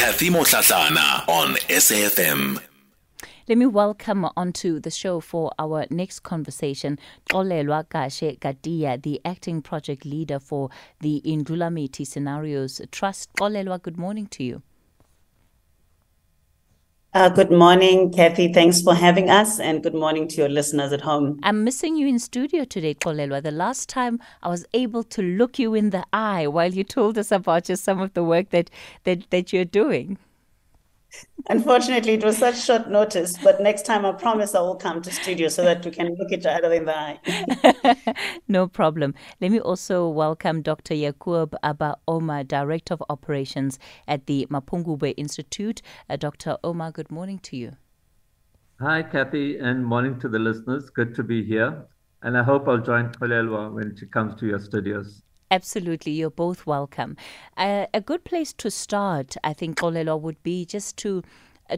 Kathy Motlatlana on SAFM. Let me welcome onto the show for our next conversation, Xolelwa Kashe-Katiya, the acting project leader for the Indlulamithi Scenarios Trust. Xolelwa, good morning to you. Good morning, Kathy. Thanks for having us, and good morning to your listeners at home. I'm missing you in studio today, Xolelwa. The last time I was able to look you in the eye while you told us about just some of the work that you're doing. Unfortunately, it was such short notice, but next time I promise I will come to studio so that we can look each other in the eye. No problem. Let me also welcome Dr. Yacoob Abba Omar, Director of Operations at the Mapungubwe Institute. Dr. Omar, good morning to you. Hi, Kathy, and morning to the listeners. Good to be here. And I hope I'll join Xolelwa when she comes to your studios. Absolutely. You're both welcome. A good place to start, I think, Xolelwa, would be just to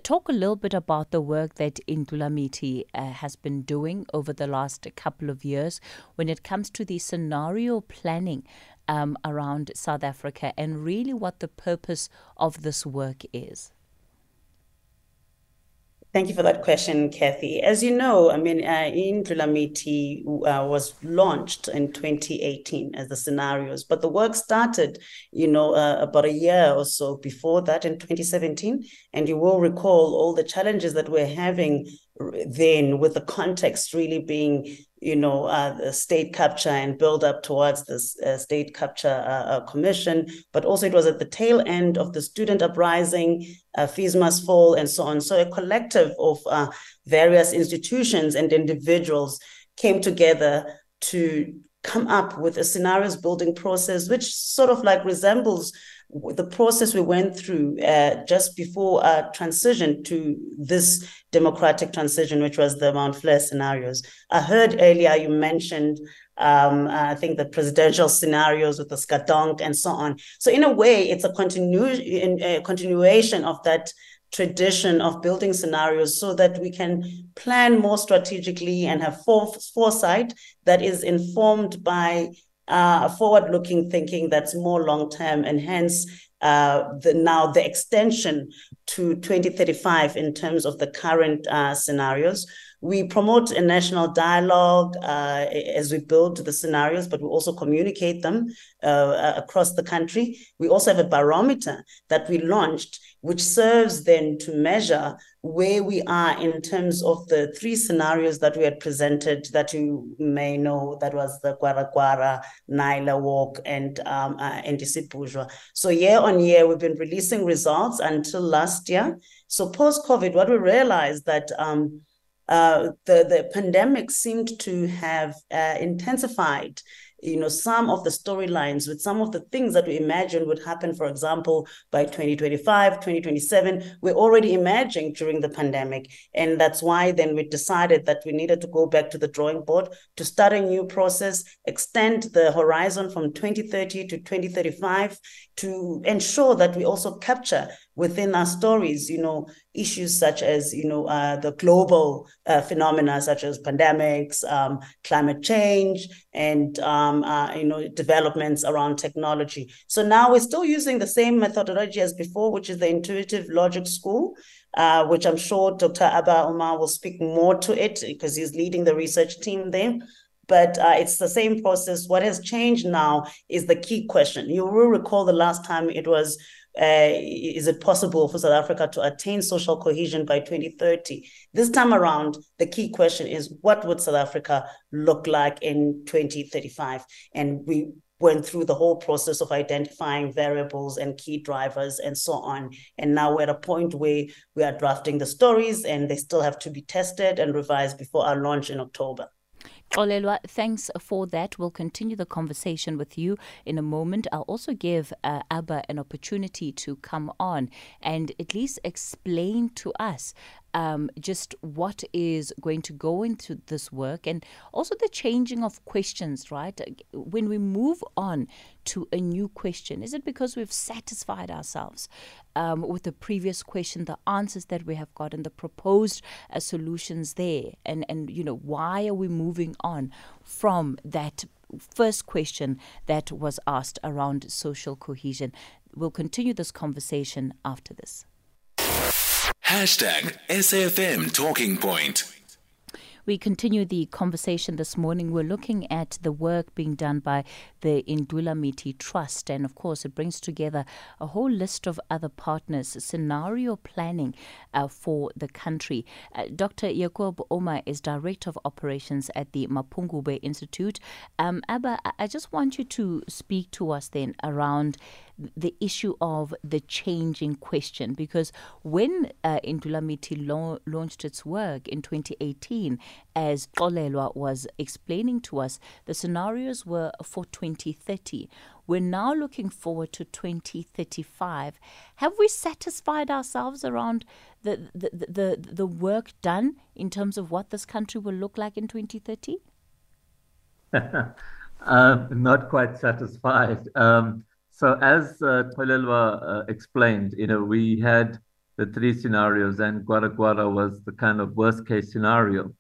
talk a little bit about the work that Indlulamithi has been doing over the last couple of years when it comes to the scenario planning around South Africa and really what the purpose of this work is. Thank you for that question, Kathy. As you know, Indlulamithi was launched in 2018 as the scenarios, but the work started, about a year or so before that in 2017. And you will recall all the challenges that we're having then with the context really being, the state capture and build up towards this state capture commission. But also it was at the tail end of the student uprising, fees must fall, and so on. So a collective of various institutions and individuals came together to come up with a scenarios building process, which sort of like resembles the process we went through just before transition to this democratic transition, which was the Mont Fleur scenarios. I heard earlier you mentioned, I think, the presidential scenarios with the Skatonk and so on. So in a way, it's a continuation of that tradition of building scenarios so that we can plan more strategically and have foresight that is informed by forward-looking thinking that's more long-term, and hence the extension to 2035 in terms of the current scenarios. We promote a national dialogue as we build the scenarios, but we also communicate them across the country. We also have a barometer that we launched, which serves then to measure where we are in terms of the three scenarios that we had presented that you may know, that was the Guaraguara, Nayile Walk, and NDC Bourgeois. So year on year, we've been releasing results until last year. So post-COVID, what we realized that the pandemic seemed to have intensified some of the storylines with some of the things that we imagined would happen, for example, by 2025, 2027, we're already imagining during the pandemic. And that's why then we decided that we needed to go back to the drawing board to start a new process, extend the horizon from 2030 to 2035 to ensure that we also capture within our stories, issues such as, the global phenomena such as pandemics, climate change, and, developments around technology. So now we're still using the same methodology as before, which is the intuitive logic school, which I'm sure Dr. Abba Omar will speak more to it because he's leading the research team there. But it's the same process. What has changed now is the key question. You will recall the last time it was, is it possible for South Africa to attain social cohesion by 2030? This time around, the key question is, what would South Africa look like in 2035? And we went through the whole process of identifying variables and key drivers and so on. And now we're at a point where we are drafting the stories, and they still have to be tested and revised before our launch in October. Xolelwa, thanks for that. We'll continue the conversation with you in a moment. I'll also give Abba an opportunity to come on and at least explain to us just what is going to go into this work, and also the changing of questions, right? When we move on to a new question, is it because we've satisfied ourselves with the previous question, the answers that we have gotten, the proposed solutions there, and why are we moving on from that first question that was asked around social cohesion. We'll continue this conversation after this. #SAFM Talking Point. We continue the conversation this morning. We're looking at the work being done by the Indlulamithi Trust. And, of course, it brings together a whole list of other partners, scenario planning for the country. Dr. Yacoob Omar is Director of Operations at the Mapungubwe Institute. Abba, I just want you to speak to us then around the issue of the changing question, because when Indlulamithi launched its work in 2018, as Xolelwa was explaining to us, the scenarios were for 2030. We're now looking forward to 2035. Have we satisfied ourselves around the work done in terms of what this country will look like in 2030? Not quite satisfied. So as Xolelwa explained, we had the three scenarios, and Guaraguara was the kind of worst case scenario.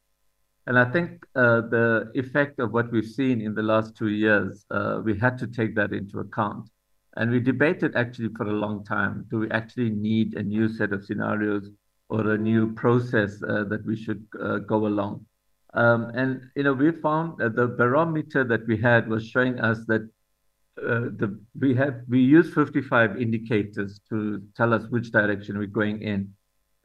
And I think the effect of what we've seen in the last 2 years, we had to take that into account. And we debated actually for a long time, do we actually need a new set of scenarios or a new process that we should go along? And, we found that the barometer that we had was showing us that we used 55 indicators to tell us which direction we're going in,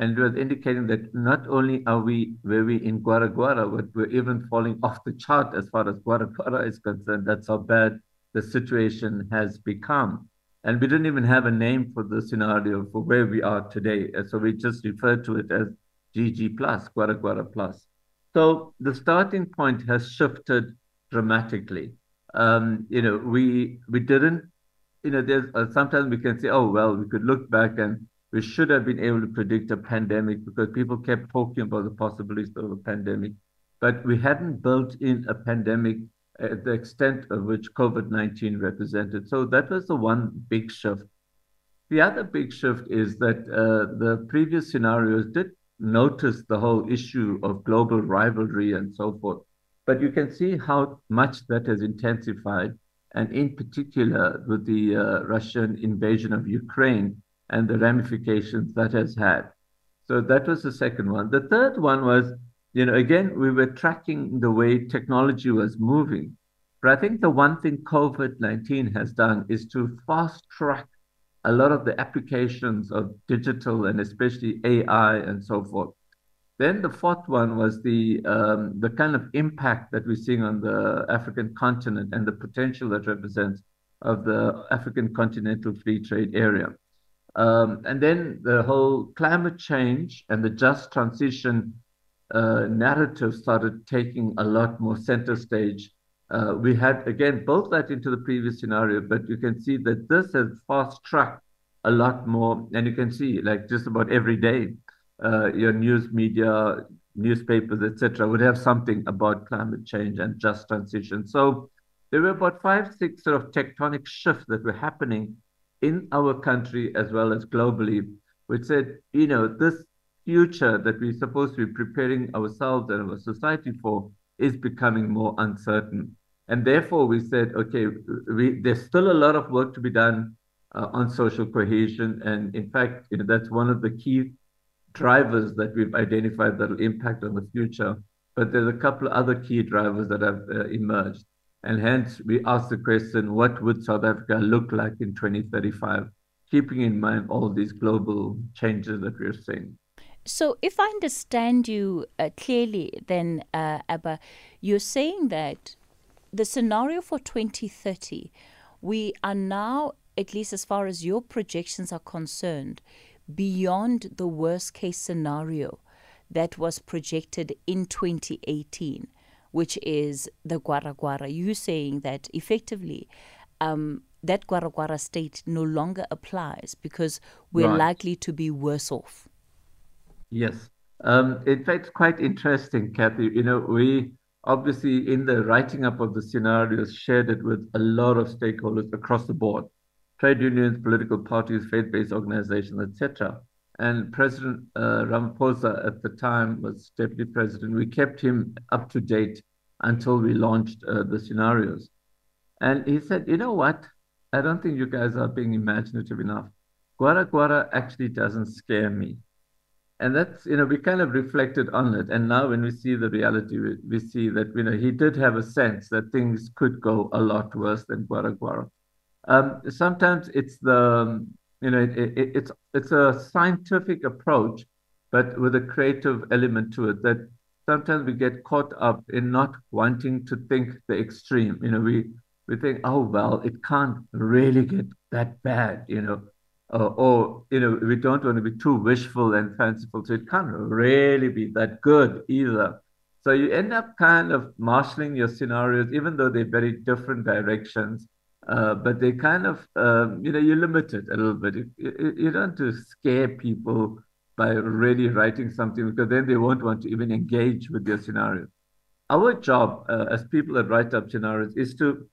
and it was indicating that not only are we where we in Guaraguara, but we're even falling off the chart as far as Guaraguara is concerned. That's how bad the situation has become, and we didn't even have a name for the scenario for where we are today, so we just referred to it as GG plus, Guaraguara plus. So the starting point has shifted dramatically. We didn't, there's sometimes we can say, oh, well, we could look back and we should have been able to predict a pandemic because people kept talking about the possibilities of a pandemic, but we hadn't built in a pandemic at the extent of which COVID-19 represented. So that was the one big shift. The other big shift is that the previous scenarios did notice the whole issue of global rivalry and so forth. But you can see how much that has intensified, and in particular with the Russian invasion of Ukraine and the ramifications that has had. So that was the second one. The third one was, again, we were tracking the way technology was moving. But I think the one thing COVID-19 has done is to fast track a lot of the applications of digital and especially AI and so forth. Then the fourth one was the kind of impact that we're seeing on the African continent and the potential that represents of the African Continental Free Trade Area. And then the whole climate change and the just transition narrative started taking a lot more center stage. We had, again, built that into the previous scenario, but you can see that this has fast-tracked a lot more. And you can see, like, just about every day, your news media, newspapers, etc., would have something about climate change and just transition. So there were about 5-6 sort of tectonic shifts that were happening in our country as well as globally, which said, this future that we're supposed to be preparing ourselves and our society for is becoming more uncertain. And therefore we said, okay, there's still a lot of work to be done on social cohesion. And in fact, that's one of the key drivers that we've identified that will impact on the future, but there's a couple of other key drivers that have emerged. And hence, we asked the question, what would South Africa look like in 2035, keeping in mind all these global changes that we're seeing? So if I understand you clearly, then, Abba, you're saying that the scenario for 2030, we are now, at least as far as your projections are concerned, beyond the worst-case scenario that was projected in 2018, which is the Guaraguara. You're saying that effectively that Guaraguara state no longer applies because we're likely to be worse off. Yes. In fact, it's quite interesting, Kathy. We obviously, in the writing up of the scenarios, shared it with a lot of stakeholders across the board. Trade unions, political parties, faith-based organizations, etc. And President Ramaphosa at the time was deputy president. We kept him up to date until we launched the scenarios. And he said, you know what? I don't think you guys are being imaginative enough. Guaraguara actually doesn't scare me. And that's, you know, we kind of reflected on it. And now when we see the reality, we see that, you know, he did have a sense that things could go a lot worse than Guaraguara. Sometimes it's the, you know, it's a scientific approach, but with a creative element to it, that sometimes we get caught up in not wanting to think the extreme. You know, we think, oh, well, it can't really get that bad, you know. Or, you know, we don't want to be too wishful and fanciful, so it can't really be that good either. So you end up kind of marshalling your scenarios, even though they're very different directions, but they kind of, you know, you limit it a little bit. You don't to scare people by really writing something, because then they won't want to even engage with your scenario. Our job as people that write up scenarios is to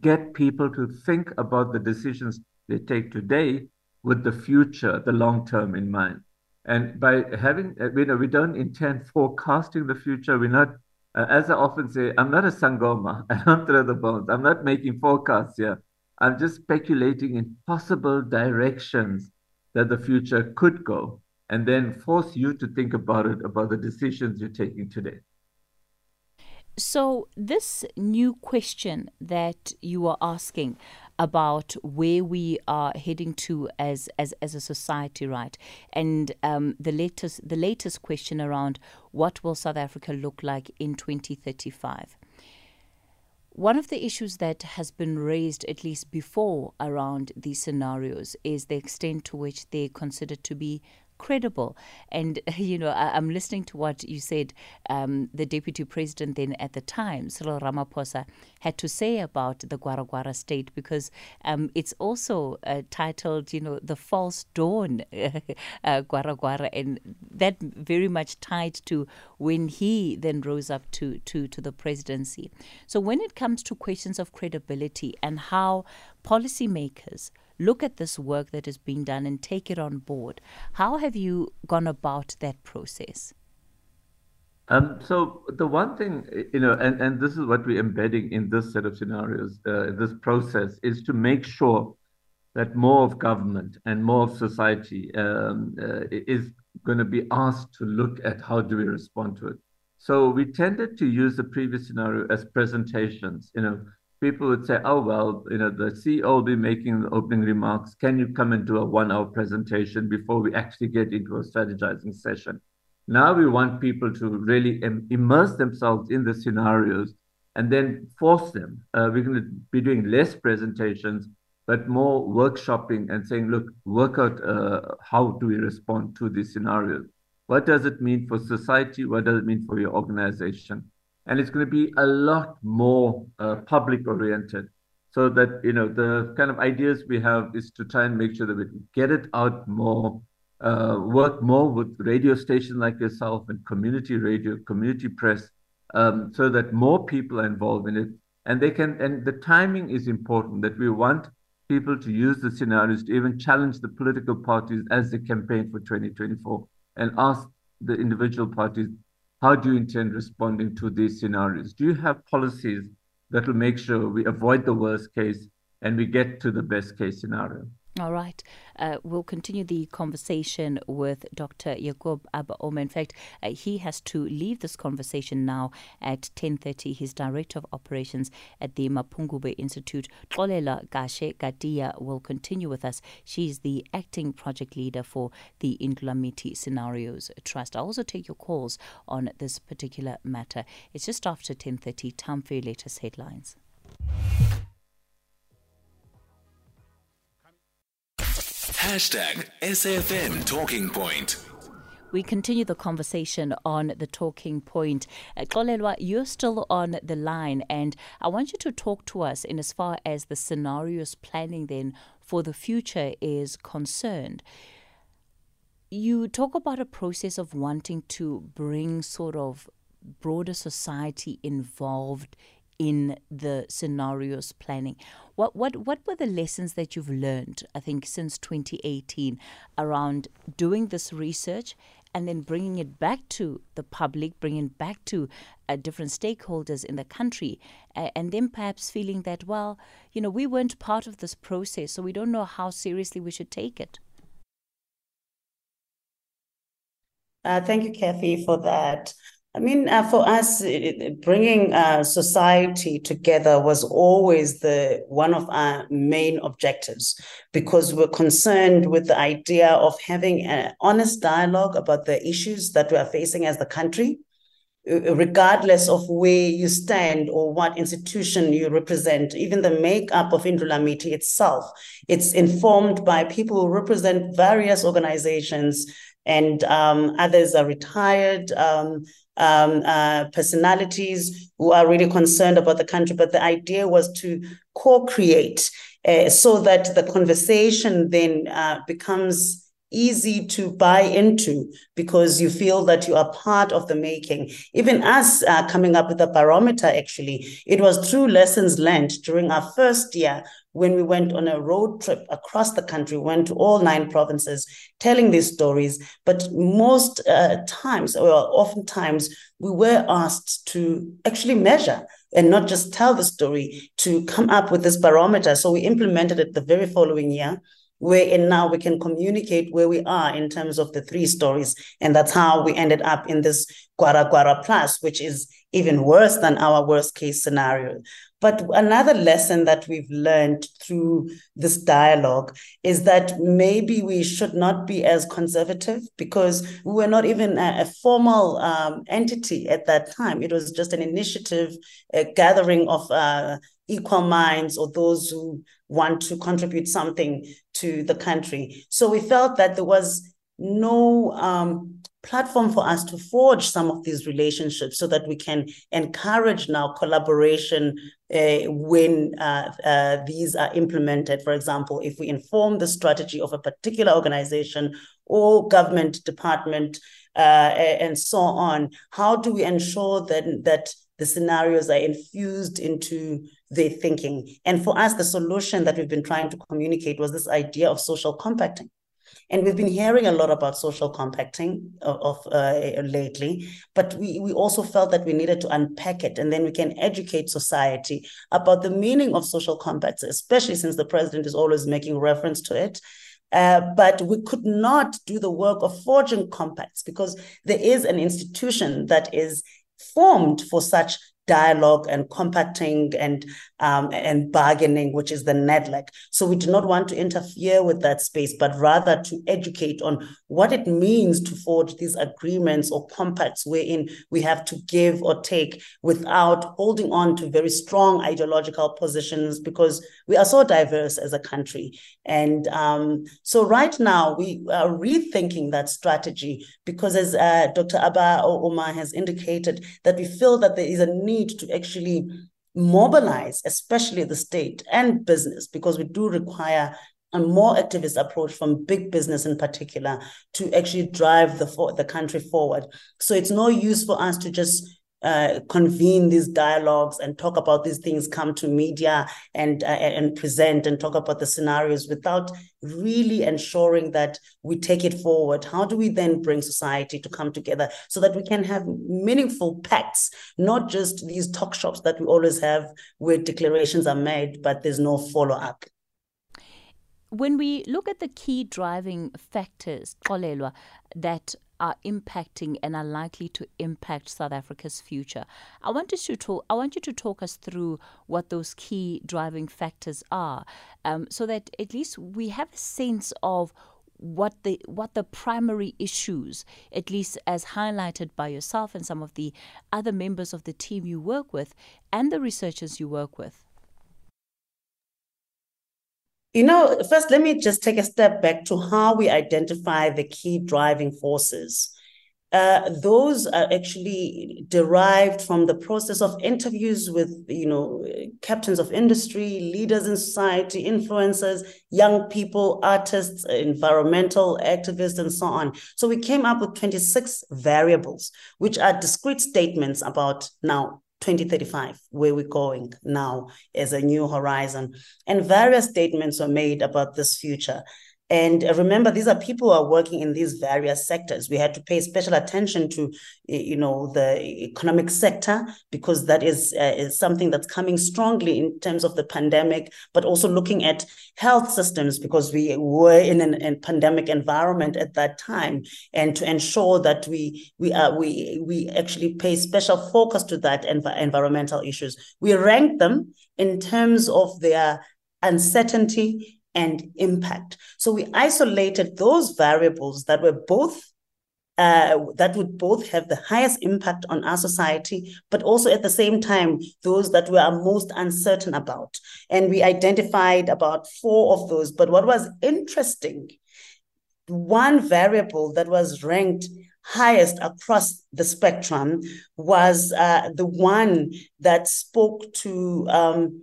get people to think about the decisions they take today with the future, the long term in mind. And by having, you know, we don't intend forecasting the future. We're not, as I often say, I'm not a sangoma. I don't throw the bones. I'm not making forecasts here. I'm just speculating in possible directions that the future could go, and then force you to think about it, about the decisions you're taking today. So this new question that you are asking about where we are heading to as a society, right? And the latest question around what will South Africa look like in 2035? One of the issues that has been raised, at least before, around these scenarios is the extent to which they're considered to be credible. And, you know, I'm listening to what you said, the deputy president then at the time, Cyril Ramaphosa, had to say about the Guaraguara state, because it's also titled, you know, the false dawn Guaraguara, and that very much tied to when he then rose up to the presidency. So when it comes to questions of credibility and how policymakers look at this work that is being done and take it on board, how have you gone about that process? So the one thing, you know, and this is what we're embedding in this set of scenarios, this process, is to make sure that more of government and more of society is going to be asked to look at how do we respond to it. So we tended to use the previous scenario as presentations, you know. People would say, oh, well, you know, the CEO will be making the opening remarks. Can you come and do a 1-hour presentation before we actually get into a strategizing session? Now we want people to really immerse themselves in the scenarios and then force them. We're going to be doing less presentations, but more workshopping and saying, look, work out how do we respond to these scenarios? What does it mean for society? What does it mean for your organization? And it's going to be a lot more public-oriented, so that, you know, the kind of ideas we have is to try and make sure that we get it out more, work more with radio stations like yourself and community radio, community press, so that more people are involved in it. And they can, and the timing is important, that we want people to use the scenarios to even challenge the political parties as they campaign for 2024, and ask the individual parties, how do you intend responding to these scenarios? Do you have policies that will make sure we avoid the worst case and we get to the best case scenario? All right. We'll continue the conversation with Dr. Yacoob Abba Omar. In fact, he has to leave this conversation now at 10:30. He's Director of Operations at the Mapungubwe Institute. Xolelwa Kashe-Katiya will continue with us. She's the Acting Project Leader for the Indlulamithi Scenarios Trust. I'll also take your calls on this particular matter. It's just after 10:30. Time for your latest headlines. #SFM Talking Point. We continue the conversation on the talking point. Xolelwa, you're still on the line, and I want you to talk to us in as far as the scenarios planning then for the future is concerned. You talk about a process of wanting to bring sort of broader society involved in the scenarios planning. What were the lessons that you've learned, I think, since 2018 around doing this research and then bringing it back to the public, bringing it back to different stakeholders in the country, and then perhaps feeling that, well, you know, we weren't part of this process, so we don't know how seriously we should take it. Thank you, Kathy, for that. I mean, for us, bringing society together was always one of our main objectives, because we're concerned with the idea of having an honest dialogue about the issues that we are facing as the country, regardless of where you stand or what institution you represent. Even the makeup of Indlulamithi itself, it's informed by people who represent various organizations, and others are retired personalities who are really concerned about the country. But the idea was to co-create so that the conversation then becomes easy to buy into, because you feel that you are part of the making. Even us coming up with a barometer, actually, it was through lessons learned during our first year when we went on a road trip across the country, went to all 9 provinces, telling these stories. But most oftentimes, we were asked to actually measure and not just tell the story, to come up with this barometer. So we implemented it the very following year, wherein now we can communicate where we are in terms of the 3 stories. And that's how we ended up in this Guaraguara Plus, which is even worse than our worst case scenario. But another lesson that we've learned through this dialogue is that maybe we should not be as conservative, because we were not even a formal entity at that time. It was just an initiative, a gathering of equal minds, or those who want to contribute something to the country. So we felt that there was no platform for us to forge some of these relationships so that we can encourage now collaboration when these are implemented. For example, if we inform the strategy of a particular organization or government department and so on, how do we ensure that the scenarios are infused into their thinking? And for us, the solution that we've been trying to communicate was this idea of social compacting. And we've been hearing a lot about social compacting lately, but we also felt that we needed to unpack it, and then we can educate society about the meaning of social compacts, especially since the president is always making reference to it. But we could not do the work of forging compacts, because there is an institution that is formed for such dialogue and compacting and bargaining, which is the NEDLAC. So we do not want to interfere with that space, but rather to educate on what it means to forge these agreements or compacts wherein we have to give or take without holding on to very strong ideological positions, because we are so diverse as a country. And so right now we are rethinking that strategy, because as Dr. Abba Omar has indicated, that we feel that there is a need to actually mobilize, especially the state and business, because we do require a more activist approach from big business in particular to actually drive the country forward. So it's no use for us to just convene these dialogues and talk about these things, come to media and present and talk about the scenarios without really ensuring that we take it forward. How do we then bring society to come together so that we can have meaningful pacts, not just these talk shops that we always have where declarations are made, but there's no follow-up? When we look at the key driving factors, Xolelwa, that are impacting and are likely to impact South Africa's future, I want you to talk us through what those key driving factors are, so that at least we have a sense of what the primary issues, at least as highlighted by yourself and some of the other members of the team you work with and the researchers you work with. You know, first, let me just take a step back to how we identify the key driving forces. Those are actually derived from the process of interviews with, you know, captains of industry, leaders in society, influencers, young people, artists, environmental activists, and so on. So we came up with 26 variables, which are discrete statements about now 2035, where we're going now as a new horizon. And various statements were made about this future. And remember, these are people who are working in these various sectors. We had to pay special attention to, the economic sector, because that is something that's coming strongly in terms of the pandemic, but also looking at health systems, because we were in a pandemic environment at that time, and to ensure that we actually pay special focus to that environmental issues. We rank them in terms of their uncertainty and impact. So we isolated those variables that were both that would both have the highest impact on our society, but also at the same time, those that we are most uncertain about. And we identified about 4 of those. But what was interesting, one variable that was ranked highest across the spectrum was the one that spoke to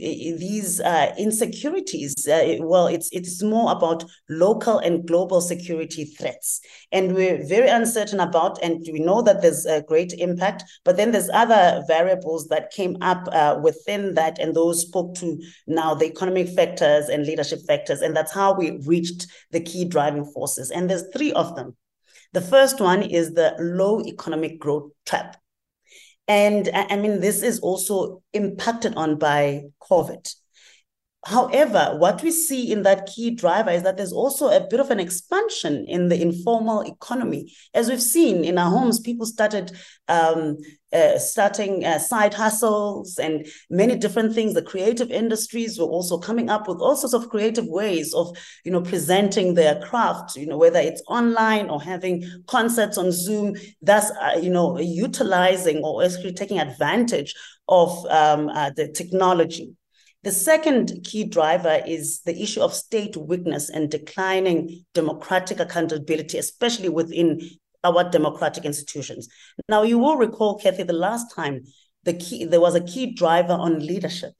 these insecurities. It's more about local and global security threats. And we're very uncertain about, and we know that there's a great impact, but then there's other variables that came up within that, and those spoke to now the economic factors and leadership factors. And that's how we reached the key driving forces. And there's 3 of them. The first one is the low economic growth trap. And I mean, this is also impacted on by COVID. However, what we see in that key driver is that there's also a bit of an expansion in the informal economy. As we've seen in our homes, people started starting side hustles and many different things. The creative industries were also coming up with all sorts of creative ways of, presenting their craft, whether it's online or having concerts on Zoom, thus, utilizing or actually taking advantage of the technology. The second key driver is the issue of state weakness and declining democratic accountability, especially within our democratic institutions. Now, you will recall, Kathy, the last time there was a key driver on leadership,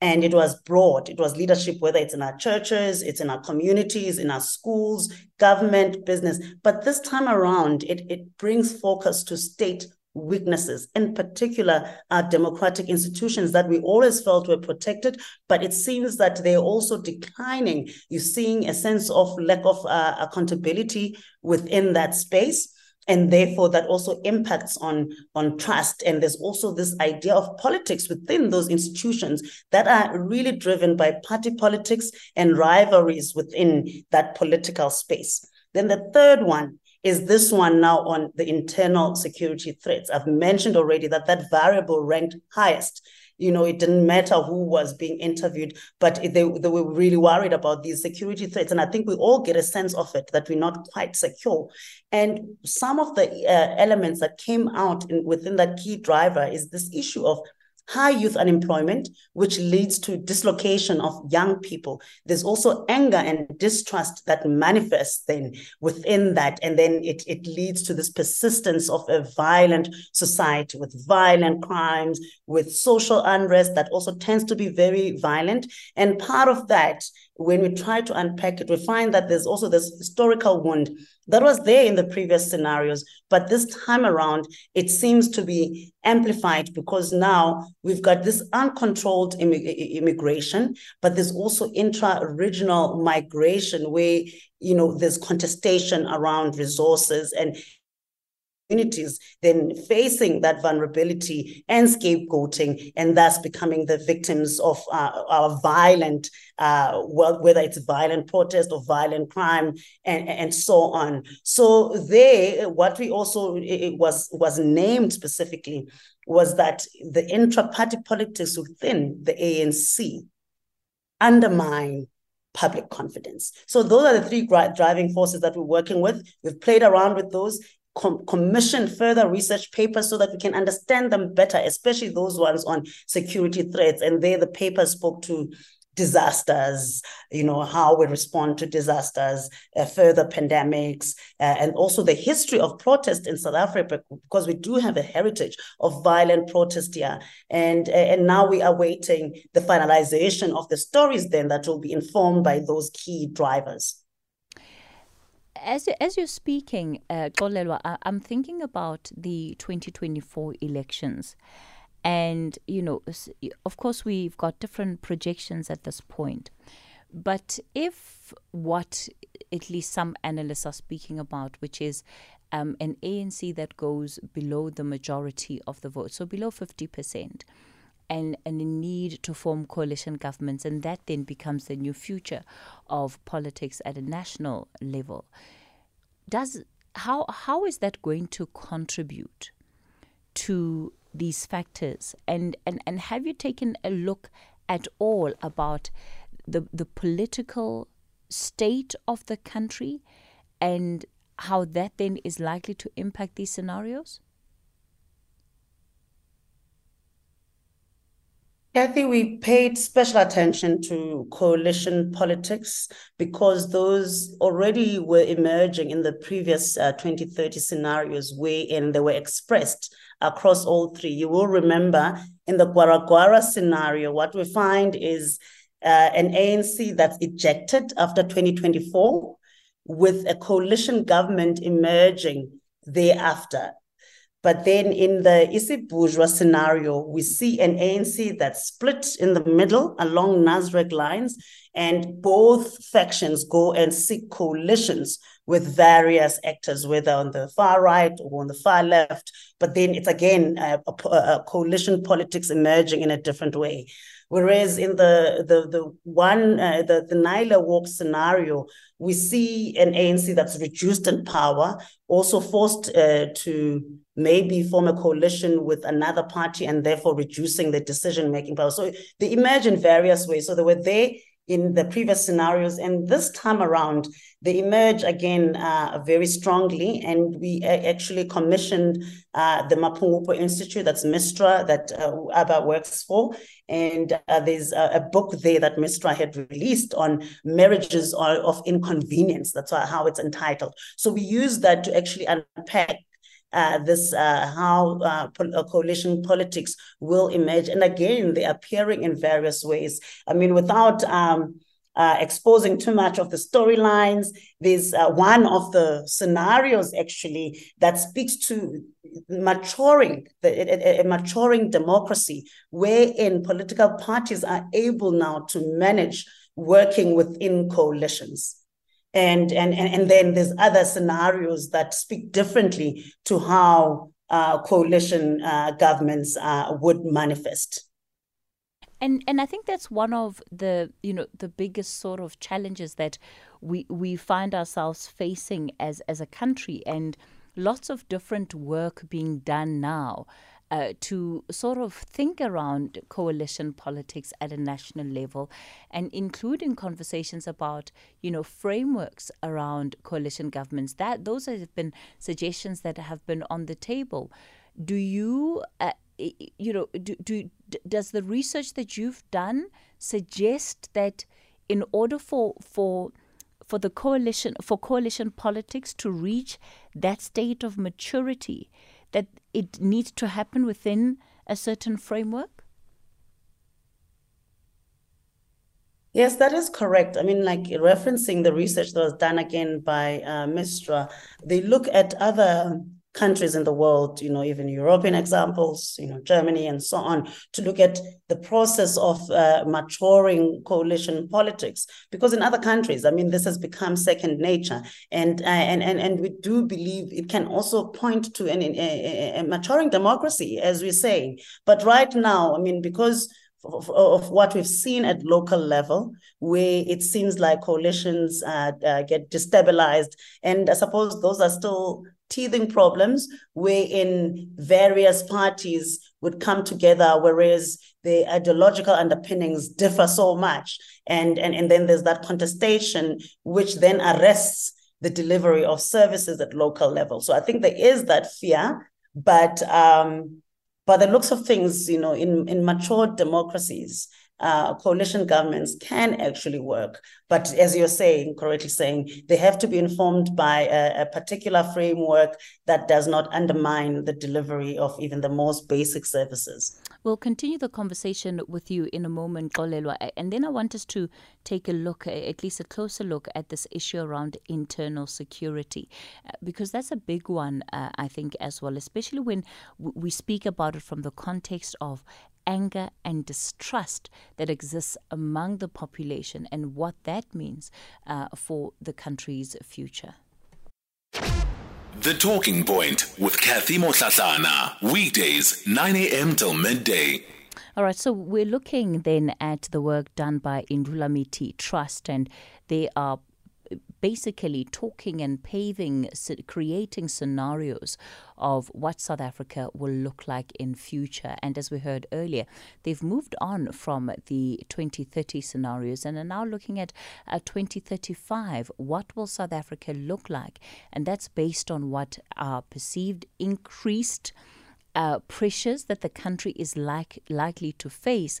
and it was broad. It was leadership, whether it's in our churches, it's in our communities, in our schools, government, business. But this time around, it brings focus to state weaknesses, in particular our democratic institutions that we always felt were protected, but it seems that they're also declining. You're seeing a sense of lack of accountability within that space, and therefore that also impacts on trust. And there's also this idea of politics within those institutions that are really driven by party politics and rivalries within that political space. Then the third one is this one now on the internal security threats. I've mentioned already that variable ranked highest. It didn't matter who was being interviewed, but they were really worried about these security threats. And I think we all get a sense of it, that we're not quite secure. And some of the elements that came out within that key driver is this issue of high youth unemployment, which leads to dislocation of young people. There's also anger and distrust that manifests then within that. And then it leads to this persistence of a violent society with violent crimes, with social unrest that also tends to be very violent. And part of that, when we try to unpack it, we find that there's also this historical wound that was there in the previous scenarios, but this time around, it seems to be amplified because now we've got this uncontrolled immigration, but there's also intra-regional migration where, there's contestation around resources and communities then facing that vulnerability and scapegoating, and thus becoming the victims of our violent, whether it's violent protest or violent crime, and so on. So what we also was named specifically was that the intra-party politics within the ANC undermine public confidence. So those are the 3 driving forces that we're working with. We've played around with those, commission further research papers so that we can understand them better, especially those ones on security threats. And there the paper spoke to disasters, how we respond to disasters, further pandemics, and also the history of protest in South Africa, because we do have a heritage of violent protest here. And now we are waiting the finalization of the stories then that will be informed by those key drivers. As you're speaking, Xolelwa, I'm thinking about the 2024 elections. And, of course, we've got different projections at this point. But if what at least some analysts are speaking about, which is an ANC that goes below the majority of the vote, so below 50%, and a need to form coalition governments, and that then becomes the new future of politics at a national level, how is that going to contribute to these factors? And have you taken a look at all about the political state of the country and how that then is likely to impact these scenarios? I think we paid special attention to coalition politics because those already were emerging in the previous 2030 scenarios wherein they were expressed across all three. You will remember in the Guaraguara scenario, what we find is an ANC that's ejected after 2024 with a coalition government emerging thereafter. But then in the NDC Bourgeois scenario, we see an ANC that's split in the middle along Nasrec lines, and both factions go and seek coalitions with various actors, whether on the far right or on the far left. But then it's again a coalition politics emerging in a different way. Whereas in the Nayile Walk scenario, we see an ANC that's reduced in power, also forced to maybe form a coalition with another party and therefore reducing the decision-making power. So they emerge in various ways. So they were there in the previous scenarios, and this time around, they emerge again very strongly. And we actually commissioned the Mapungubwe Institute, that's MISTRA, that Abba works for. And there's a book there that MISTRA had released on marriages of inconvenience. That's how it's entitled. So we use that to actually unpack coalition politics will emerge. And again, they're appearing in various ways. I mean, without exposing too much of the storylines, there's one of the scenarios actually that speaks to maturing, a maturing democracy, wherein political parties are able now to manage working within coalitions. And then there's other scenarios that speak differently to how coalition governments would manifest. And I think that's one of the the biggest sort of challenges that we find ourselves facing as a country, and lots of different work being done now to sort of think around coalition politics at a national level, and including conversations about, frameworks around coalition governments. Those have been suggestions that have been on the table. Do you, does the research that you've done suggest that in order for the coalition, for coalition politics to reach that state of maturity, that it needs to happen within a certain framework? Yes, that is correct. I mean, like referencing the research that was done again by MISTRA, they look at other countries in the world, even European examples, Germany and so on, to look at the process of maturing coalition politics. Because in other countries, I mean, this has become second nature. And we do believe it can also point to a maturing democracy, as we're saying. But right now, I mean, because of what we've seen at local level, where it seems like coalitions get destabilized. And I suppose those are still teething problems wherein various parties would come together, whereas the ideological underpinnings differ so much. And then there's that contestation, which then arrests the delivery of services at local level. So I think there is that fear, but by the looks of things, in mature democracies, coalition governments can actually work. But as you're correctly saying, they have to be informed by a particular framework that does not undermine the delivery of even the most basic services. We'll continue the conversation with you in a moment, Xolelwa. And then I want us to take a look, at least a closer look, at this issue around internal security, because that's a big one, I think, as well, especially when we speak about it from the context of anger and distrust that exists among the population and what that means for the country's future. The Talking Point with Kathy Motlatlana, weekdays 9 a.m. till midday. All right, so we're looking then at the work done by Indlulamithi Trust, and they are basically talking and paving, creating scenarios of what South Africa will look like in future. And as we heard earlier, they've moved on from the 2030 scenarios and are now looking at 2035. What will South Africa look like? And that's based on what are perceived increased pressures that the country is likely to face,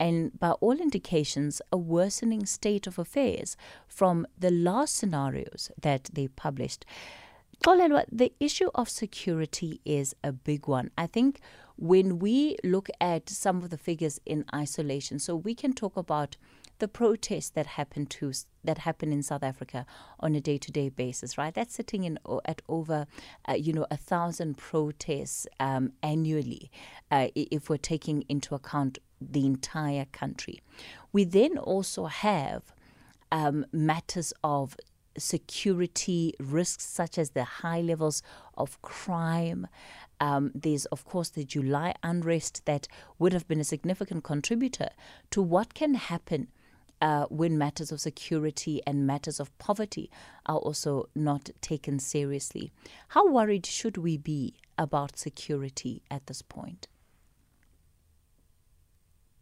and by all indications, a worsening state of affairs from the last scenarios that they published. Xolelwa, the issue of security is a big one. I think when we look at some of the figures in isolation, so we can talk about the protests that happen in South Africa on a day-to-day basis, right? That's sitting at over, 1,000 protests annually, if we're taking into account the entire country. We then also have matters of security risks, such as the high levels of crime. There's, of course, the July unrest that would have been a significant contributor to what can happen when matters of security and matters of poverty are also not taken seriously. How worried should we be about security at this point?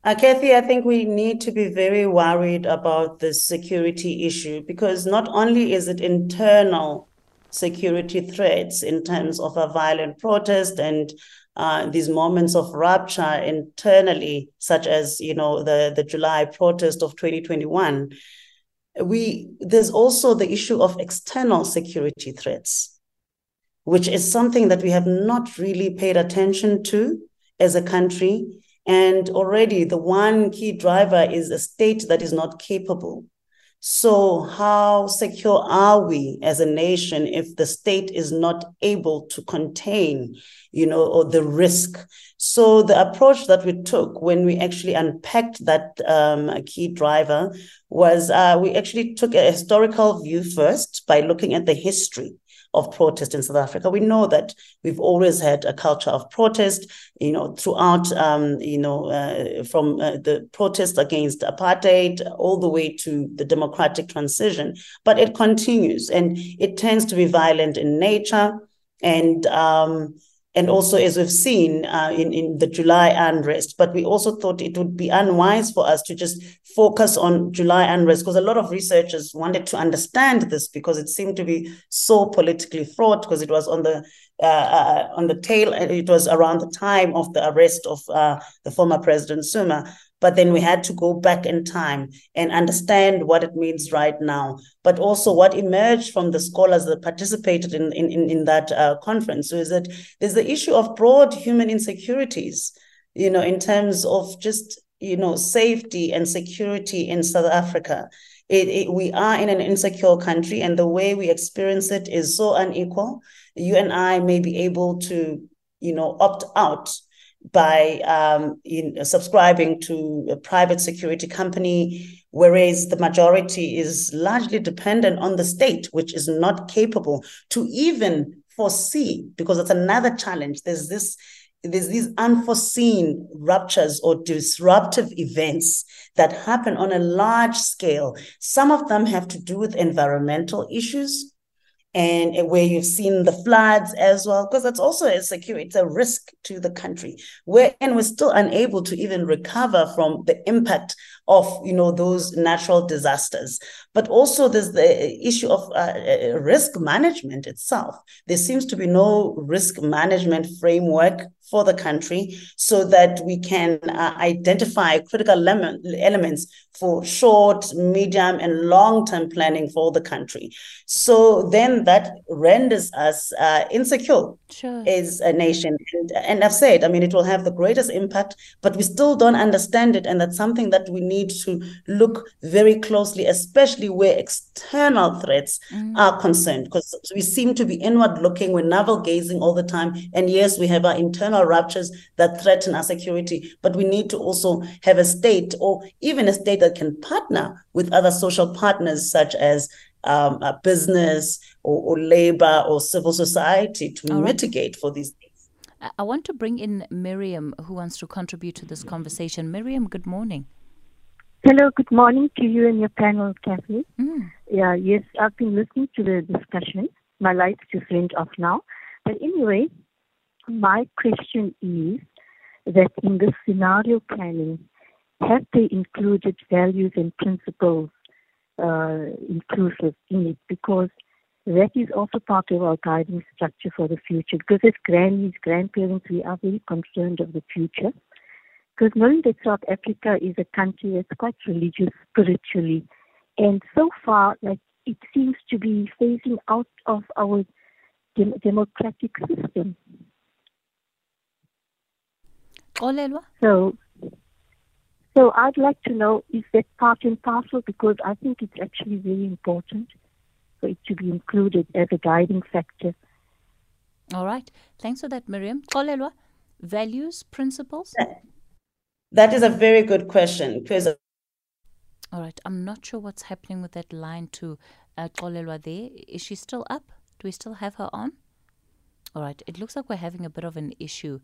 Kathy, I think we need to be very worried about the security issue, because not only is it internal security threats in terms of a violent protest and these moments of rupture internally, such as, the July protest of 2021, there's also the issue of external security threats, which is something that we have not really paid attention to as a country. And already the one key driver is a state that is not capable. So how secure are we as a nation if the state is not able to contain, or the risk? So the approach that we took when we actually unpacked that key driver was we actually took a historical view first by looking at the history of protest in South Africa. We know that we've always had a culture of protest, throughout, from the protests against apartheid all the way to the democratic transition. But it continues, and it tends to be violent in nature, and also, as we've seen in the July unrest. But we also thought it would be unwise for us to just focus on July unrest, because a lot of researchers wanted to understand this because it seemed to be so politically fraught, because it was it was around the time of the arrest of the former President Zuma. But then we had to go back in time and understand what it means right now, but also what emerged from the scholars that participated in that conference. So is that there's the issue of broad human insecurities, in terms of just, safety and security in South Africa. We are in an insecure country, and the way we experience it is so unequal. You and I may be able to, opt out by subscribing to a private security company, whereas the majority is largely dependent on the state, which is not capable to even foresee, because that's another challenge. There's these unforeseen ruptures or disruptive events that happen on a large scale. Some of them have to do with environmental issues, and where you've seen the floods as well, because that's also it's a risk to the country. And we're still unable to even recover from the impact of, those natural disasters. But also there's the issue of risk management itself. There seems to be no risk management framework for the country so that we can identify critical elements for short, medium, and long-term planning for the country. So then that renders us insecure as a nation. And I've said, I mean, it will have the greatest impact, but we still don't understand it. And that's something that we need to look very closely, especially where external threats are concerned, because we seem to be inward looking, we're navel gazing all the time. And yes, we have our internal ruptures that threaten our security, but we need to also have a state, or even a state that can partner with other social partners such as a business or labor or civil society to mitigate for these things. I want to bring in Miriam, who wants to contribute to this conversation. Miriam, good morning. Hello, good morning to you and your panel, Kathy. Yeah, yes, I've been listening to the discussion. My light just went off now. But anyway, my question is that in this scenario planning, have they included values and principles inclusive in it? Because that is also part of our guiding structure for the future. Because as grannies, grandparents, we are very concerned of the future. Because knowing that South Africa is a country that's quite religious spiritually, and so far, like, it seems to be phasing out of our democratic system. Xolelwa? So I'd like to know, is that part and parcel? Because I think it's actually very important for it to be included as a guiding factor. All right. Thanks for that, Miriam. Xolelwa, values, principles? That is a very good question. Because all right. I'm not sure what's happening with that line to Xolelwa there. Is she still up? Do we still have her on? All right. It looks like we're having a bit of an issue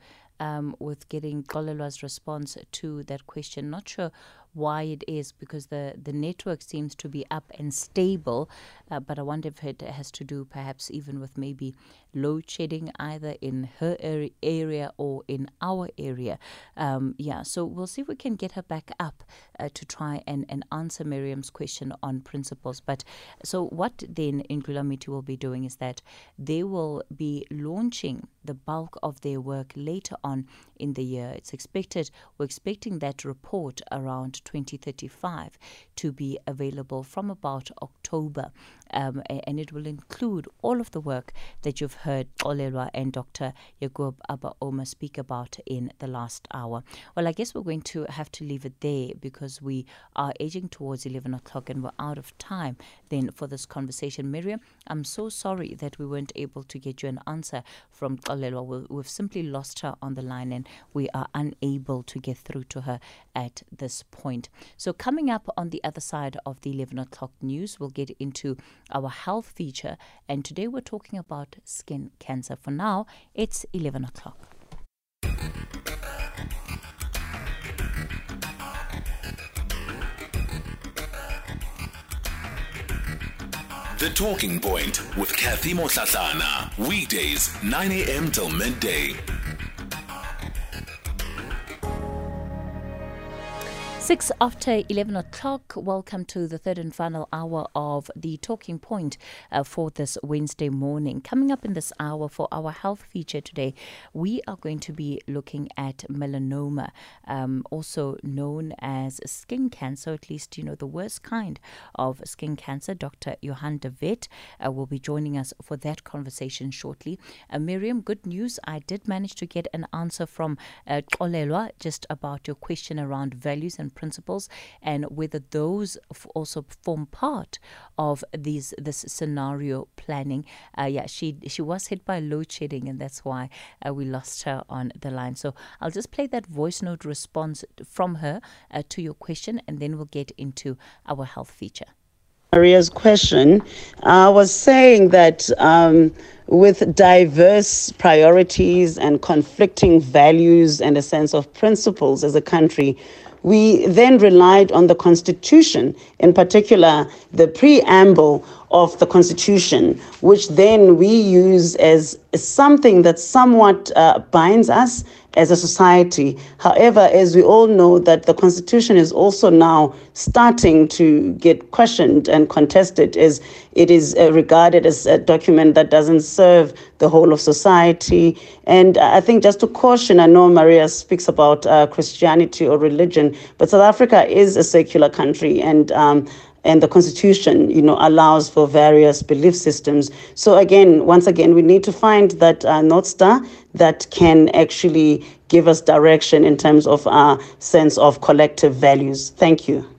with getting Xolelwa's response to that question. Not sure why it is, because the network seems to be up and stable, but I wonder if it has to do perhaps even with maybe load shedding either in her area or in our area. So we'll see if we can get her back up to try and answer Miriam's question on principles. But so what then Indlulamithi will be doing is that they will be launching the bulk of their work later on in the year. We're expecting that report around 2035 to be available from about October, and it will include all of the work that you've heard Xolelwa and Dr. Yacoob Abba Omar speak about in the last hour. Well, I guess we're going to have to leave it there because we are edging towards 11 o'clock and we're out of time then for this conversation. Miriam, I'm so sorry that we weren't able to get you an answer from Xolelwa. We've simply lost her on the line and we are unable to get through to her at this point. So coming up on the other side of the 11 o'clock news, we'll get into our health feature, and today we're talking about skin cancer. For now, it's 11 o'clock. The Talking Point with Kathy Motlatlana, weekdays 9 a.m. till midday. 6 after 11 o'clock, welcome to the third and final hour of the Talking Point for this Wednesday morning. Coming up in this hour for our health feature today, we are going to be looking at melanoma, also known as skin cancer, at least, you know, the worst kind of skin cancer. Dr. Johan de Wet will be joining us for that conversation shortly. Miriam, good news. I did manage to get an answer from Xolelwa just about your question around values and principles and whether those also form part of this scenario planning. She was hit by load shedding and that's why we lost her on the line. So I'll just play that voice note response from her to your question, and then we'll get into our health feature. Maria's question, I was saying that with diverse priorities and conflicting values and a sense of principles as a country, we then relied on the Constitution, in particular the preamble of the Constitution, which then we use as something that somewhat binds us as a society. However, as we all know, that the Constitution is also now starting to get questioned and contested, as it is regarded as a document that doesn't serve the whole of society. And I think, just to caution, I know Maria speaks about Christianity or religion, but South Africa is a secular country, and the Constitution, allows for various belief systems. So again, we need to find that North Star that can actually give us direction in terms of our sense of collective values. Thank you.